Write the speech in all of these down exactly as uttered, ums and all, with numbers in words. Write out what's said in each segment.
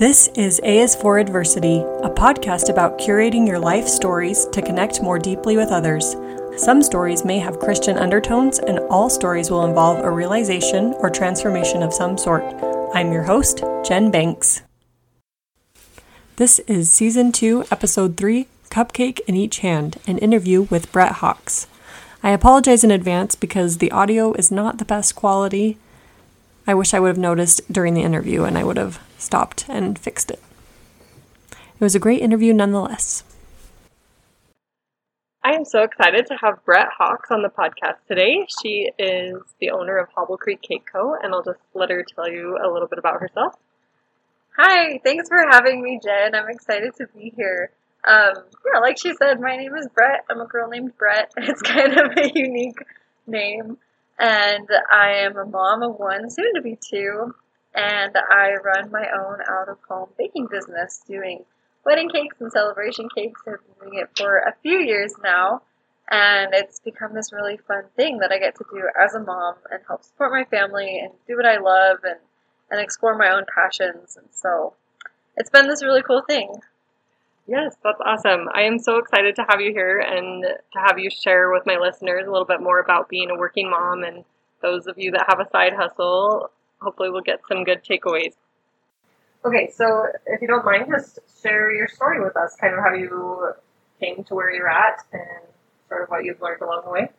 This is A is for Adversity, a podcast about curating your life stories to connect more deeply with others. Some stories may have Christian undertones, and all stories will involve a realization or transformation of some sort. I'm your host, Jen Banks. This is Season two, Episode three, Cupcake in Each Hand, an interview with Brette Hawks. I apologize in advance because the audio is not the best quality. I wish I would have noticed during the interview and I would have stopped and fixed it. It was a great interview nonetheless. I am so excited to have Brette Hawks on the podcast today. She is the owner of Hobble Creek Cake Co, and I'll just let her tell you a little bit about herself. Hi, thanks for having me, Jen. I'm excited to be here. Um, yeah, like she said, my name is Brette. I'm a girl named Brette. It's kind of a unique name. And I am a mom of one, soon to be two, and I run my own out-of-home baking business doing wedding cakes and celebration cakes. I've been doing it for a few years now, and it's become this really fun thing that I get to do as a mom and help support my family and do what I love and, and explore my own passions. And so it's been this really cool thing. Yes, that's awesome. I am so excited to have you here and to have you share with my listeners a little bit more about being a working mom, and those of you that have a side hustle, hopefully we'll get some good takeaways. Okay, so if you don't mind, just share your story with us, kind of how you came to where you're at and sort of what you've learned along the way.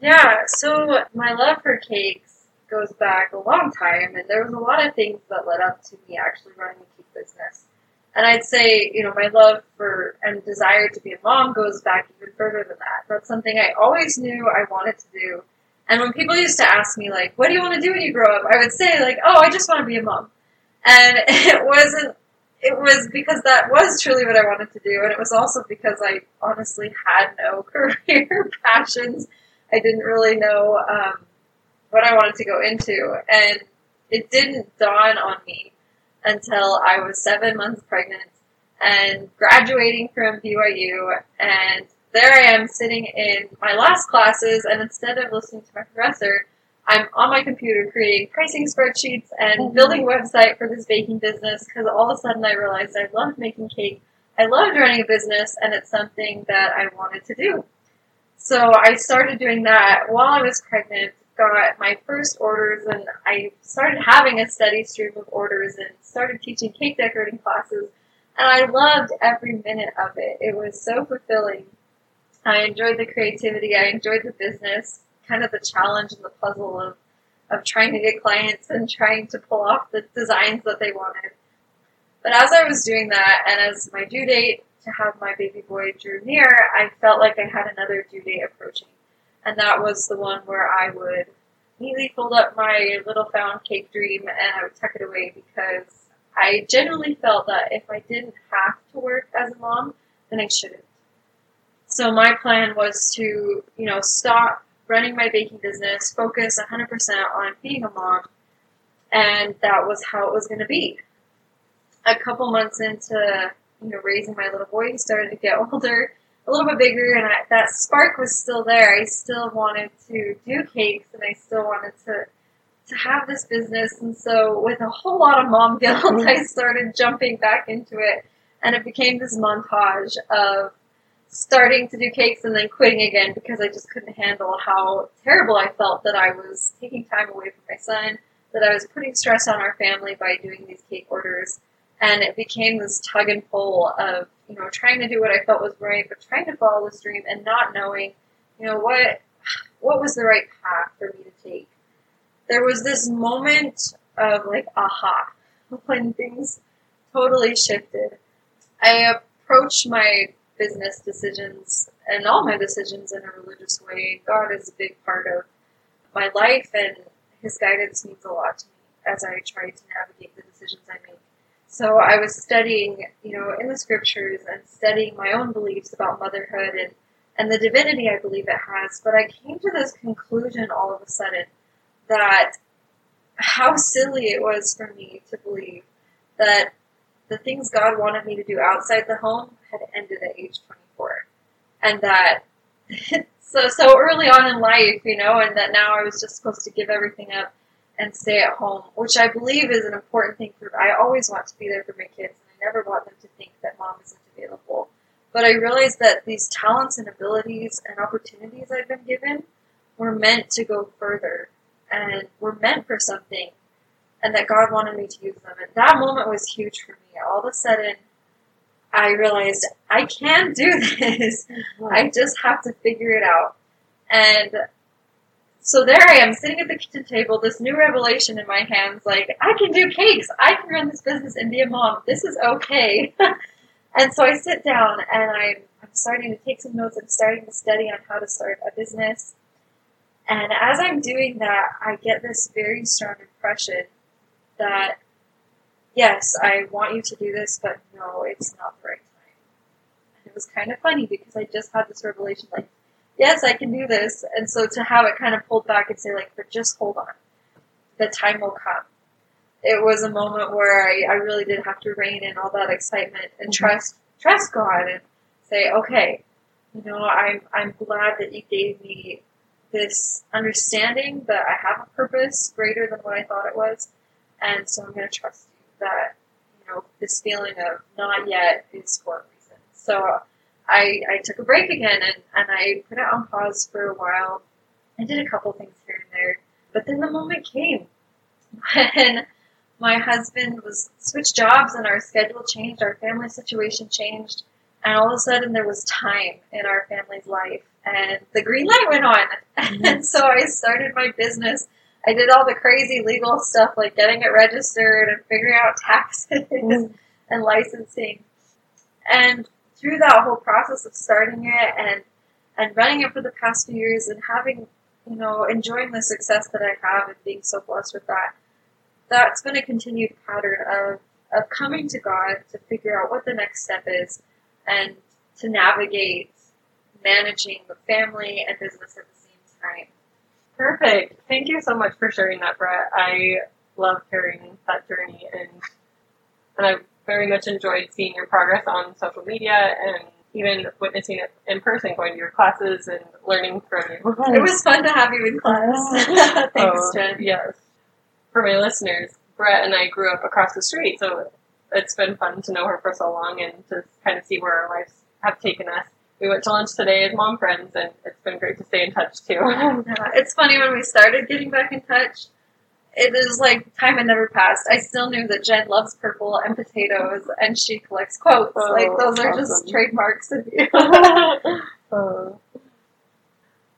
Yeah, so my love for cakes goes back a long time, and there was a lot of things that led up to me actually running a cake business. And I'd say, you know, my love for and desire to be a mom goes back even further than that. That's something I always knew I wanted to do. And when people used to ask me, like, what do you want to do when you grow up? I would say, like, oh, I just want to be a mom. And it wasn't, it was because that was truly what I wanted to do. And it was also because I honestly had no career passions. I didn't really know um, what I wanted to go into. And it didn't dawn on me until I was seven months pregnant and graduating from B Y U, and there I am sitting in my last classes, and instead of listening to my professor, I'm on my computer creating pricing spreadsheets and building a website for this baking business, because all of a sudden I realized I loved making cake, I loved running a business, and it's something that I wanted to do. So I started doing that while I was pregnant, got my first orders, and I started having a steady stream of orders and started teaching cake decorating classes, and I loved every minute of it. It was so fulfilling. I enjoyed the creativity, I enjoyed the business, kind of the challenge and the puzzle of, of trying to get clients and trying to pull off the designs that they wanted. But as I was doing that, and as my due date to have my baby boy drew near, I felt like I had another due date approaching. And that was the one where I would neatly fold up my little found cake dream and I would tuck it away, because I generally felt that if I didn't have to work as a mom, then I shouldn't. So my plan was to, you know, stop running my baking business, focus one hundred percent on being a mom, and that was how it was going to be. A couple months into, you know, raising my little boy, he started to get older, a little bit bigger, and I, that spark was still there. I still wanted to do cakes, and I still wanted to to have this business, and so with a whole lot of mom guilt, I started jumping back into it, and it became this montage of starting to do cakes and then quitting again, because I just couldn't handle how terrible I felt that I was taking time away from my son, that I was putting stress on our family by doing these cake orders. And it became this tug and pull of, you know, trying to do what I felt was right, but trying to follow this dream and not knowing, you know, what what was the right path for me to take. There was this moment of, like, aha, when things totally shifted. I approached my business decisions and all my decisions in a religious way. God is a big part of my life, and His guidance means a lot to me as I try to navigate the decisions I make. So I was studying, you know, in the scriptures and studying my own beliefs about motherhood and, and the divinity I believe it has. But I came to this conclusion all of a sudden that how silly it was for me to believe that the things God wanted me to do outside the home had ended at age twenty-four. And that so so early on in life, you know, and that now I was just supposed to give everything up and stay at home, which I believe is an important thing. For I always want to be there for my kids, and I never want them to think that mom isn't available. But I realized that these talents and abilities and opportunities I've been given were meant to go further and were meant for something, and that God wanted me to use them. And that moment was huge for me. All of a sudden, I realized I can do this. Wow. I just have to figure it out. And so there I am, sitting at the kitchen table, this new revelation in my hands, like, I can do cakes. I can run this business and be a mom. This is okay. And so I sit down, and I'm, I'm starting to take some notes. I'm starting to study on how to start a business. And as I'm doing that, I get this very strong impression that, yes, I want you to do this, but no, it's not the right time. And it was kind of funny because I just had this revelation, like, yes, I can do this. And so to have it kind of pulled back and say, like, but just hold on. The time will come. It was a moment where I, I really did have to rein in all that excitement and mm-hmm. trust trust God and say, okay, you know, I'm, I'm glad that you gave me this understanding that I have a purpose greater than what I thought it was. And so I'm going to trust you that, you know, this feeling of not yet is for a reason. So I, I took a break again, and, and I put it on pause for a while. I did a couple things here and there. But then the moment came when my husband was switched jobs and our schedule changed, our family situation changed, and all of a sudden there was time in our family's life, and the green light went on. Mm-hmm. And so I started my business. I did all the crazy legal stuff, like getting it registered and figuring out taxes mm-hmm. and licensing. And through that whole process of starting it and and running it for the past few years and having, you know, enjoying the success that I have and being so blessed with that, that's been a continued pattern of, of coming to God to figure out what the next step is and to navigate managing the family and business at the same time. Perfect. Thank you so much for sharing that, Brette. I love hearing that journey, and and I've very much enjoyed seeing your progress on social media and even witnessing it in person, going to your classes and learning from you. It was fun to have you in class. Thanks, oh, Jen. Yes. For my listeners, Brette and I grew up across the street, so it's been fun to know her for so long and to kind of see where our lives have taken us. We went to lunch today as mom friends, and it's been great to stay in touch, too. Yeah, it's funny, when we started getting back in touch, it was like time had never passed. I still knew that Jen loves purple and potatoes, and she collects quotes. Oh, like, those are awesome. Just trademarks of you. Oh.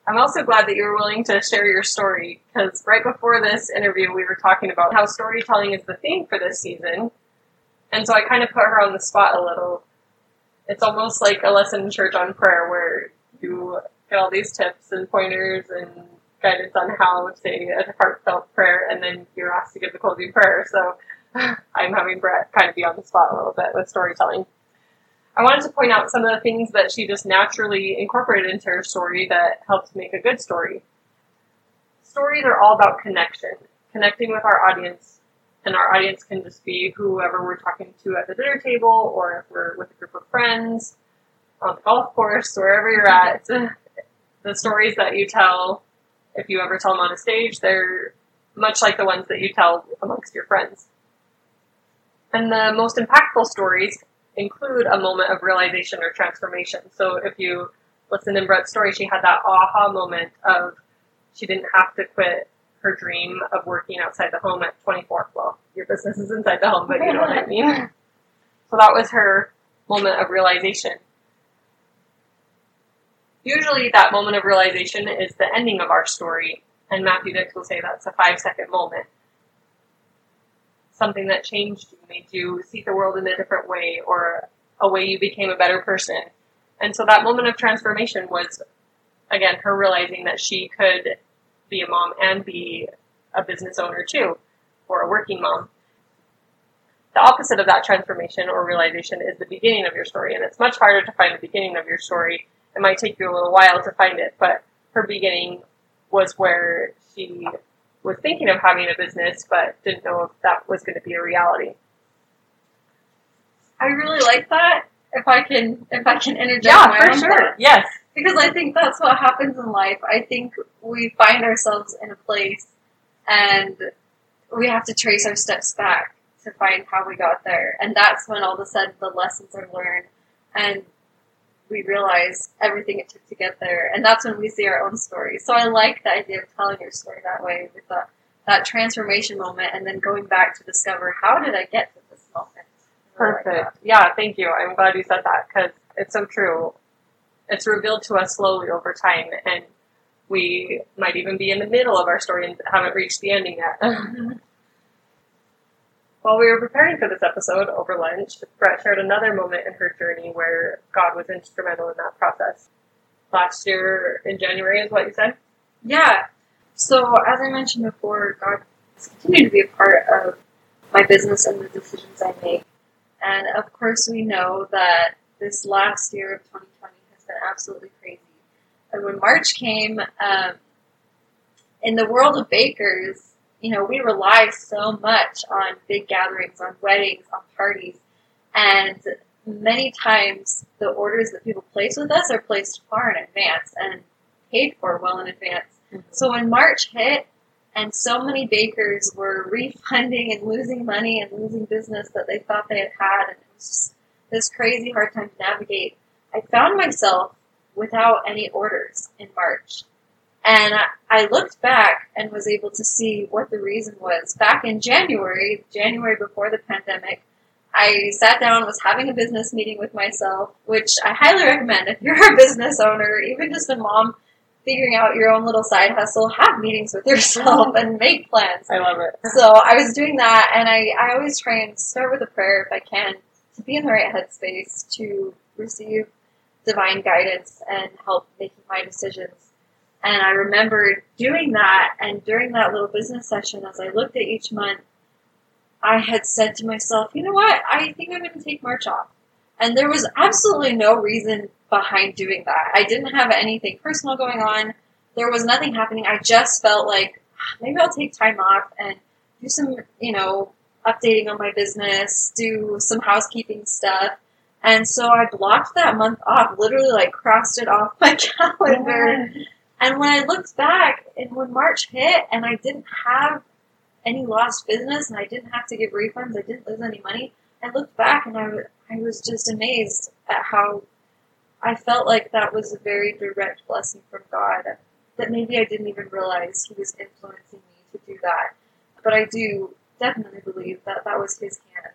I'm also glad that you were willing to share your story, because right before this interview, we were talking about how storytelling is the theme for this season. And so I kind of put her on the spot a little. It's almost like a lesson in church on prayer, where you get all these tips and pointers and guidance on how to say a heartfelt prayer, and then you're asked to give the closing prayer. So I'm having Brette kind of be on the spot a little bit with storytelling. I wanted to point out some of the things that she just naturally incorporated into her story that helps make a good story. Stories are all about connection, connecting with our audience, and our audience can just be whoever we're talking to at the dinner table, or if we're with a group of friends, on the golf course, wherever you're at. The stories that you tell, if you ever tell them on a stage, they're much like the ones that you tell amongst your friends. And the most impactful stories include a moment of realization or transformation. So if you listen in Brette's story, she had that aha moment of she didn't have to quit her dream of working outside the home at twenty-four. Well, your business is inside the home, but you know what I mean. So that was her moment of realization. Usually that moment of realization is the ending of our story, and Matthew Dicks will say that's a five-second moment. Something that changed you, made you see the world in a different way, or a way you became a better person. And so that moment of transformation was, again, her realizing that she could be a mom and be a business owner too, or a working mom. The opposite of that transformation or realization is the beginning of your story, and it's much harder to find the beginning of your story. It might take you a little while to find it, but her beginning was where she was thinking of having a business, but didn't know if that was going to be a reality. I really like that. If I can, if I can interject, yeah, for sure, that. Yes, because I think that's what happens in life. I think we find ourselves in a place, and we have to trace our steps back to find how we got there. And that's when all of a sudden the lessons are learned and we realize everything it took to get there. And that's when we see our own story. So I like the idea of telling your story that way, with the, that transformation moment, and then going back to discover, how did I get to this moment? Perfect. Yeah, thank you. I'm glad you said that, because it's so true. It's revealed to us slowly over time, and we might even be in the middle of our story and haven't reached the ending yet. While we were preparing for this episode over lunch, Brette shared another moment in her journey where God was instrumental in that process. Last year in January is what you said? Yeah. So as I mentioned before, God has continued to be a part of my business and the decisions I make. And of course we know that this last year of twenty twenty has been absolutely crazy. And when March came, um, in the world of bakers, you know, we rely so much on big gatherings, on weddings, on parties. And many times the orders that people place with us are placed far in advance and paid for well in advance. Mm-hmm. So when March hit and so many bakers were refunding and losing money and losing business that they thought they had had, and it was just this crazy hard time to navigate, I found myself without any orders in March. And I looked back and was able to see what the reason was. Back in January, January before the pandemic, I sat down, was having a business meeting with myself, which I highly recommend if you're a business owner, even just a mom figuring out your own little side hustle, have meetings with yourself and make plans. I love it. So I was doing that, and I, I always try and start with a prayer if I can, to be in the right headspace, to receive divine guidance and help making my decisions. And I remember doing that, and during that little business session, as I looked at each month, I had said to myself, you know what, I think I'm going to take March off. And there was absolutely no reason behind doing that. I didn't have anything personal going on. There was nothing happening. I just felt like, maybe I'll take time off and do some, you know, updating on my business, do some housekeeping stuff. And so I blocked that month off, literally like crossed it off my calendar. Yeah. And when I looked back, and when March hit, and I didn't have any lost business, and I didn't have to give refunds, I didn't lose any money, I looked back, and I, I was just amazed at how I felt like that was a very direct blessing from God, that maybe I didn't even realize He was influencing me to do that. But I do definitely believe that that was His hand,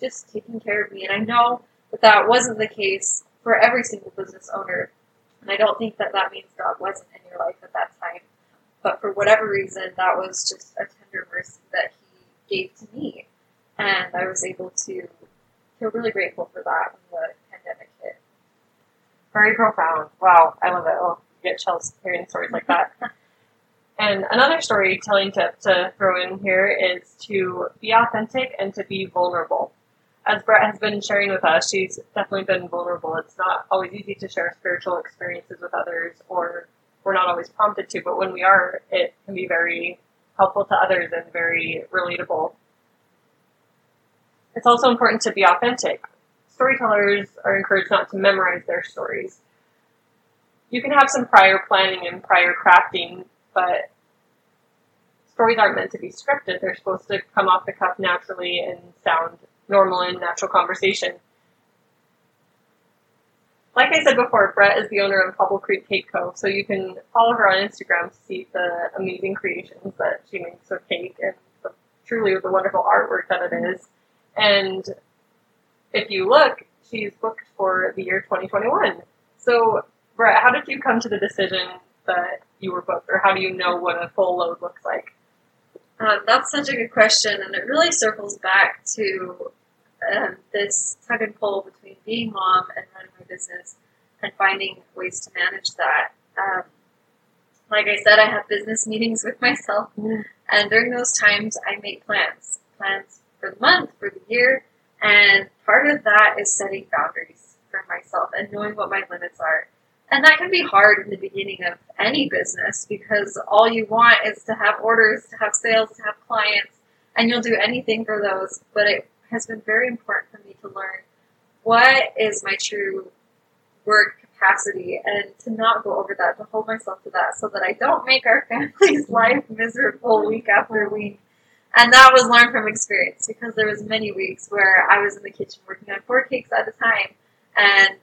just taking care of me. And I know that that wasn't the case for every single business owner. And I don't think that that means God wasn't in your life at that time. But for whatever reason, that was just a tender mercy that He gave to me. And I was able to feel really grateful for that when the pandemic hit. Very profound. Wow, I love it. Oh, you get chills hearing stories like that. And another storytelling tip to throw in here is to be authentic and to be vulnerable. As Brette has been sharing with us, she's definitely been vulnerable. It's not always easy to share spiritual experiences with others, or we're not always prompted to, but when we are, it can be very helpful to others and very relatable. It's also important to be authentic. Storytellers are encouraged not to memorize their stories. You can have some prior planning and prior crafting, but stories aren't meant to be scripted. They're supposed to come off the cuff naturally and sound normal and natural conversation. Like I said before, Brette is the owner of Hobble Creek Cake Co, so you can follow her on Instagram to see the amazing creations that she makes with cake and the, truly the wonderful artwork that it is. And if you look, she's booked for the year twenty twenty-one. So, Brette, how did you come to the decision that you were booked, or how do you know what a full load looks like? Um, that's such a good question, and it really circles back to um, this tug and pull between being mom and running my business and finding ways to manage that. Um, like I said, I have business meetings with myself, and during those times, I make plans. Plans for the month, for the year, and part of that is setting boundaries for myself and knowing what my limits are. And that can be hard in the beginning of any business, because all you want is to have orders, to have sales, to have clients, and you'll do anything for those. But it has been very important for me to learn what is my true work capacity and to not go over that, to hold myself to that so that I don't make our family's life miserable week after week. And that was learned from experience, because there was many weeks where I was in the kitchen working on four cakes at a time, and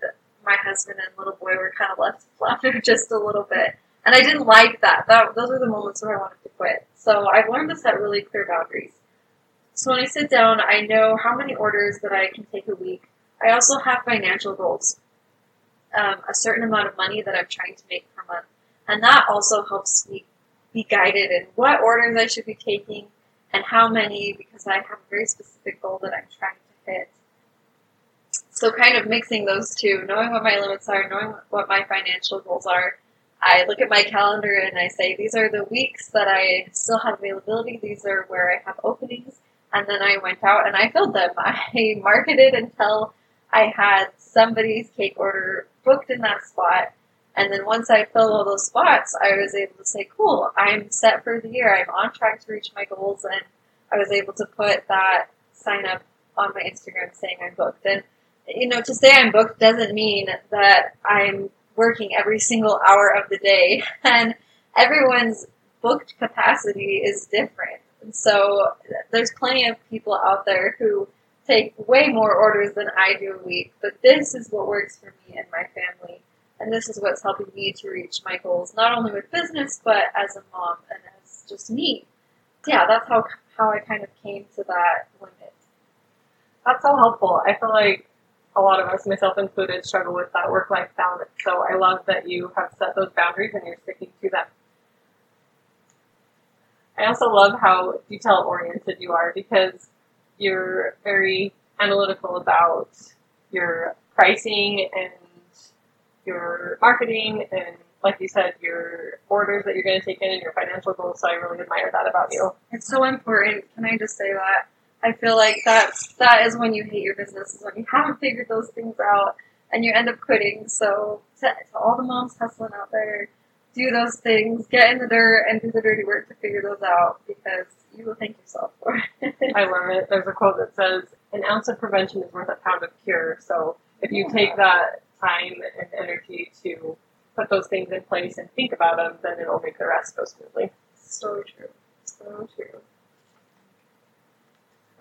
my husband and little boy were kind of left flattered just a little bit. And I didn't like that. that. Those were the moments where I wanted to quit. So I've learned to set really clear boundaries. So when I sit down, I know how many orders that I can take a week. I also have financial goals, um, a certain amount of money that I'm trying to make per month. And that also helps me be guided in what orders I should be taking and how many, because I have a very specific goal that I'm trying to hit. So kind of mixing those two, knowing what my limits are, knowing what my financial goals are, I look at my calendar and I say, these are the weeks that I still have availability, these are where I have openings, and then I went out and I filled them. I marketed until I had somebody's cake order booked in that spot, and then once I filled all those spots, I was able to say, cool, I'm set for the year, I'm on track to reach my goals, and I was able to put that sign up on my Instagram saying I'm booked. And, you know, to say I'm booked doesn't mean that I'm working every single hour of the day, and everyone's booked capacity is different. And so there's plenty of people out there who take way more orders than I do a week, but this is what works for me and my family, and this is what's helping me to reach my goals, not only with business, but as a mom and as just me. Yeah, that's how, how I kind of came to that limit. That's so helpful. I feel like a lot of us, myself included, struggle with that work-life balance. So I love that you have set those boundaries and you're sticking to them. I also love how detail-oriented you are, because you're very analytical about your pricing and your marketing and, like you said, your orders that you're going to take in and your financial goals. So I really admire that about you. It's so important. Can I just say that? I feel like that, that is when you hate your business, is when you haven't figured those things out and you end up quitting. So to, to all the moms hustling out there, do those things, get in the dirt and do the dirty work to figure those out, because you will thank yourself for it. I love it. There's a quote that says, an ounce of prevention is worth a pound of cure. So if you yeah. take that time and energy to put those things in place and think about them, then it will make the rest go smoothly. So true. So true.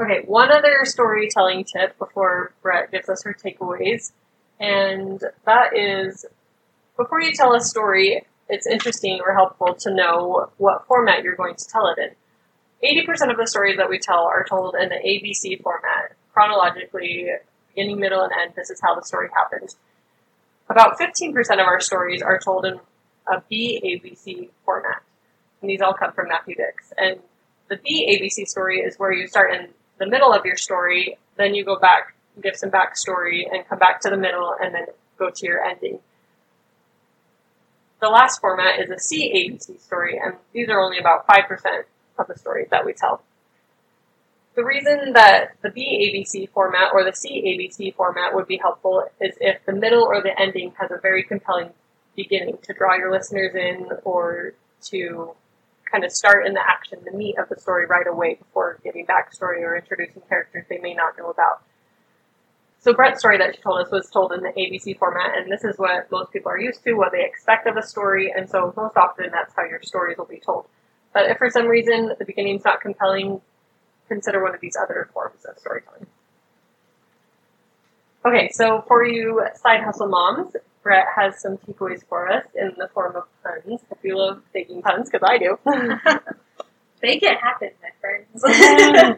Okay, one other storytelling tip before Brette gives us her takeaways, and that is, before you tell a story, it's interesting or helpful to know what format you're going to tell it in. eighty percent of the stories that we tell are told in the A B C format, chronologically, beginning, middle, and end. This is how the story happened. About fifteen percent of our stories are told in a B A B C format, and these all come from Matthew Dicks. And the B A B C story is where you start in the middle of your story, then you go back, give some backstory, and come back to the middle, and then go to your ending. The last format is a C A B C story, and these are only about five percent of the stories that we tell. The reason that the B A B C format or the C A B C format would be helpful is if the middle or the ending has a very compelling beginning to draw your listeners in, or to kind of start in the action, the meat of the story right away before giving backstory or introducing characters they may not know about. So Brette's story that she told us was told in the A B C format, and this is what most people are used to, what they expect of a story, and so most often that's how your stories will be told. But if for some reason the beginning's not compelling, consider one of these other forms of storytelling. Okay, so for you side hustle moms, Brette has some takeaways for us in the form of puns. If you love baking puns, because I do. Bake it happen, my friends.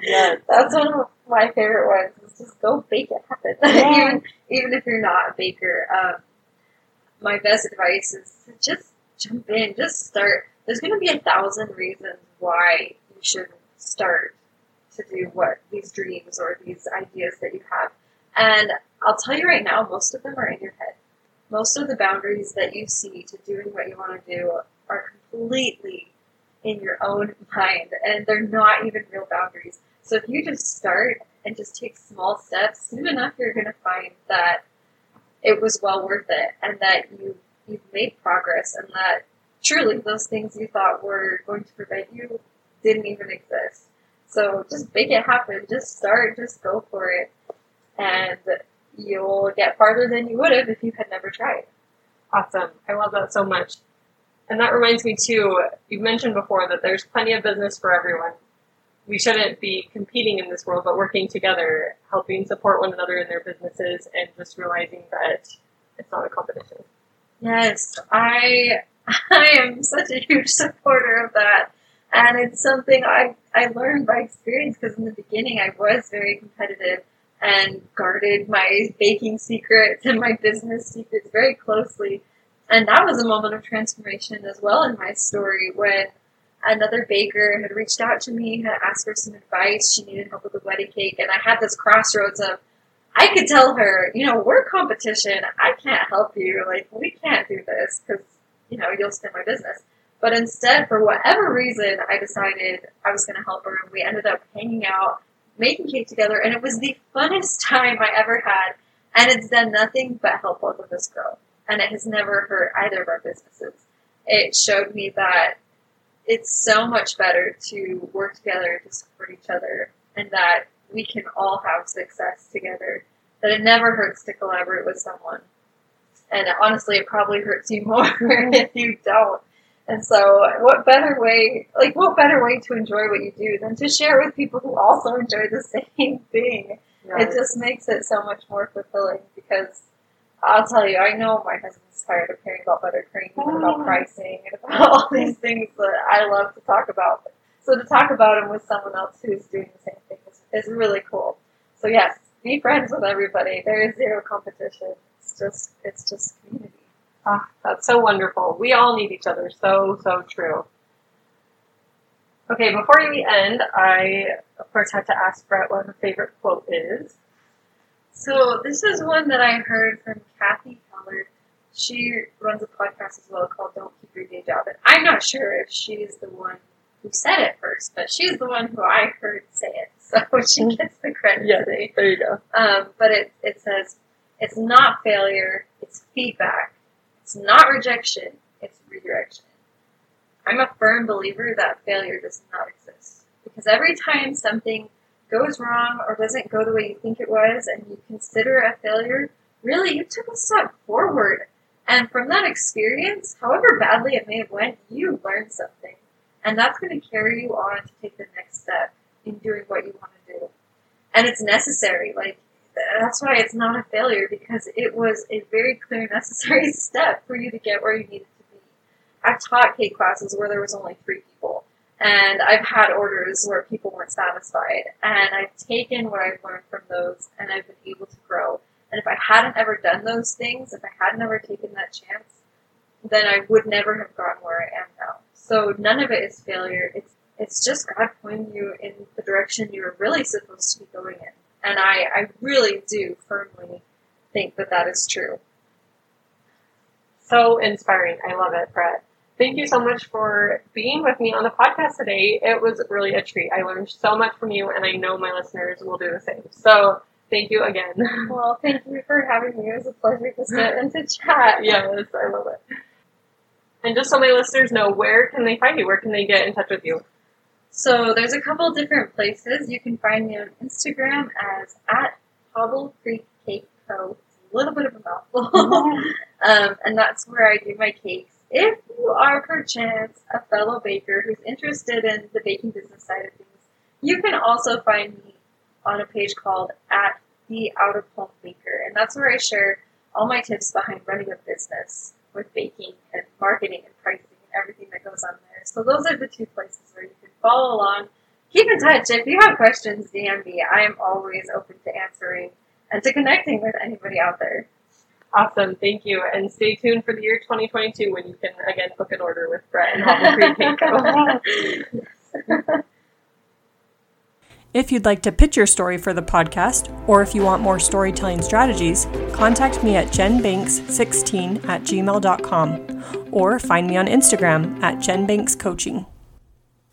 Yes. That's one of my favorite ones. Is just go bake it happen. Yeah. even even if you're not a baker, um, my best advice is to just jump in. Just start. There's going to be a thousand reasons why you should start to do what these dreams or these ideas that you have. And I'll tell you right now, most of them are in your head. Most of the boundaries that you see to doing what you want to do are completely in your own mind, and they're not even real boundaries. So if you just start and just take small steps, soon enough you're going to find that it was well worth it, and that you, you've made progress, and that truly those things you thought were going to prevent you didn't even exist. So just make it happen. Just start. Just go for it. And you'll get farther than you would have if you had never tried. Awesome. I love that so much. And that reminds me, too, you've mentioned before that there's plenty of business for everyone. we shouldn't be competing in this world, but working together, helping support one another in their businesses, and just realizing that it's not a competition. Yes, I I am such a huge supporter of that. And it's something I I learned by experience, because in the beginning I was very competitive and guarded my baking secrets and my business secrets very closely. And that was a moment of transformation as well in my story, when another baker had reached out to me, had asked for some advice. She needed help with a wedding cake. And I had this crossroads of, I could tell her, you know, we're competition. I can't help you. Like, we can't do this because, you know, you'll spin my business. But instead, for whatever reason, I decided I was going to help her. And we ended up hanging out, making cake together. And it was the funnest time I ever had. And it's done nothing but help both of us grow. And it has never hurt either of our businesses. It showed me that it's so much better to work together, to support each other, and that we can all have success together, that it never hurts to collaborate with someone. And honestly, it probably hurts you more if you don't. And so what better way, like what better way to enjoy what you do than to share with people who also enjoy the same thing? Right. It just makes it so much more fulfilling, because I'll tell you, I know my husband's tired of hearing about buttercream and about pricing and about all these things that I love to talk about. So to talk about them with someone else who's doing the same thing is, is really cool. So yes, be friends with everybody. There is zero competition. It's just, it's just community. Ah, that's so wonderful. We all need each other. So, so true. Okay, before we end, I, of course, have to ask Brette what her favorite quote is. So this is one that I heard from Kathy Pollard. She runs a podcast as well called Don't Keep Your Day Job. And I'm not sure if she's the one who said it first, but she's the one who I heard say it. So she gets the credit yeah, today. There you go. Um, but it, it says, it's not failure, it's feedback. It's not rejection, it's redirection. I'm a firm believer that failure does not exist. Because every time something goes wrong or doesn't go the way you think it was, and you consider a failure, really, you took a step forward. And from that experience, however badly it may have went, you learned something. And that's going to carry you on to take the next step in doing what you want to do. And it's necessary. Like, that's why it's not a failure, because it was a very clear, necessary step for you to get where you needed to be. I've taught cake classes where there was only three people. And I've had orders where people weren't satisfied. And I've taken what I've learned from those, and I've been able to grow. And if I hadn't ever done those things, if I hadn't ever taken that chance, then I would never have gotten where I am now. So none of it is failure. It's it's just God pointing you in the direction you were really supposed to be going in. And I, I really do firmly think that that is true. So inspiring. I love it, Brette. Thank you so much for being with me on the podcast today. It was really a treat. I learned so much from you, and I know my listeners will do the same. So thank you again. Well, thank you for having me. It was a pleasure to sit and to chat. Yes, I love it. And just so my listeners know, where can they find you? Where can they get in touch with you? So there's a couple different places. You can find me on Instagram as at Hobble Creek Cake Co. It's a little bit of a mouthful. um, and that's where I do my cakes. If you are, perchance, a fellow baker who's interested in the baking business side of things, you can also find me on a page called At The Out of Home Baker, and that's where I share all my tips behind running a business with baking and marketing and pricing and everything that goes on there. So those are the two places where you can follow along. Keep in touch. If you have questions, D M me. I am always open to answering and to connecting with anybody out there. Awesome. Thank you. And stay tuned for the year twenty twenty-two when you can, again, book an order with Brette and Hobble Creek Cake Co. If you'd like to pitch your story for the podcast, or if you want more storytelling strategies, contact me at jenbanks one six at gmail dot com or find me on Instagram at jenbankscoaching.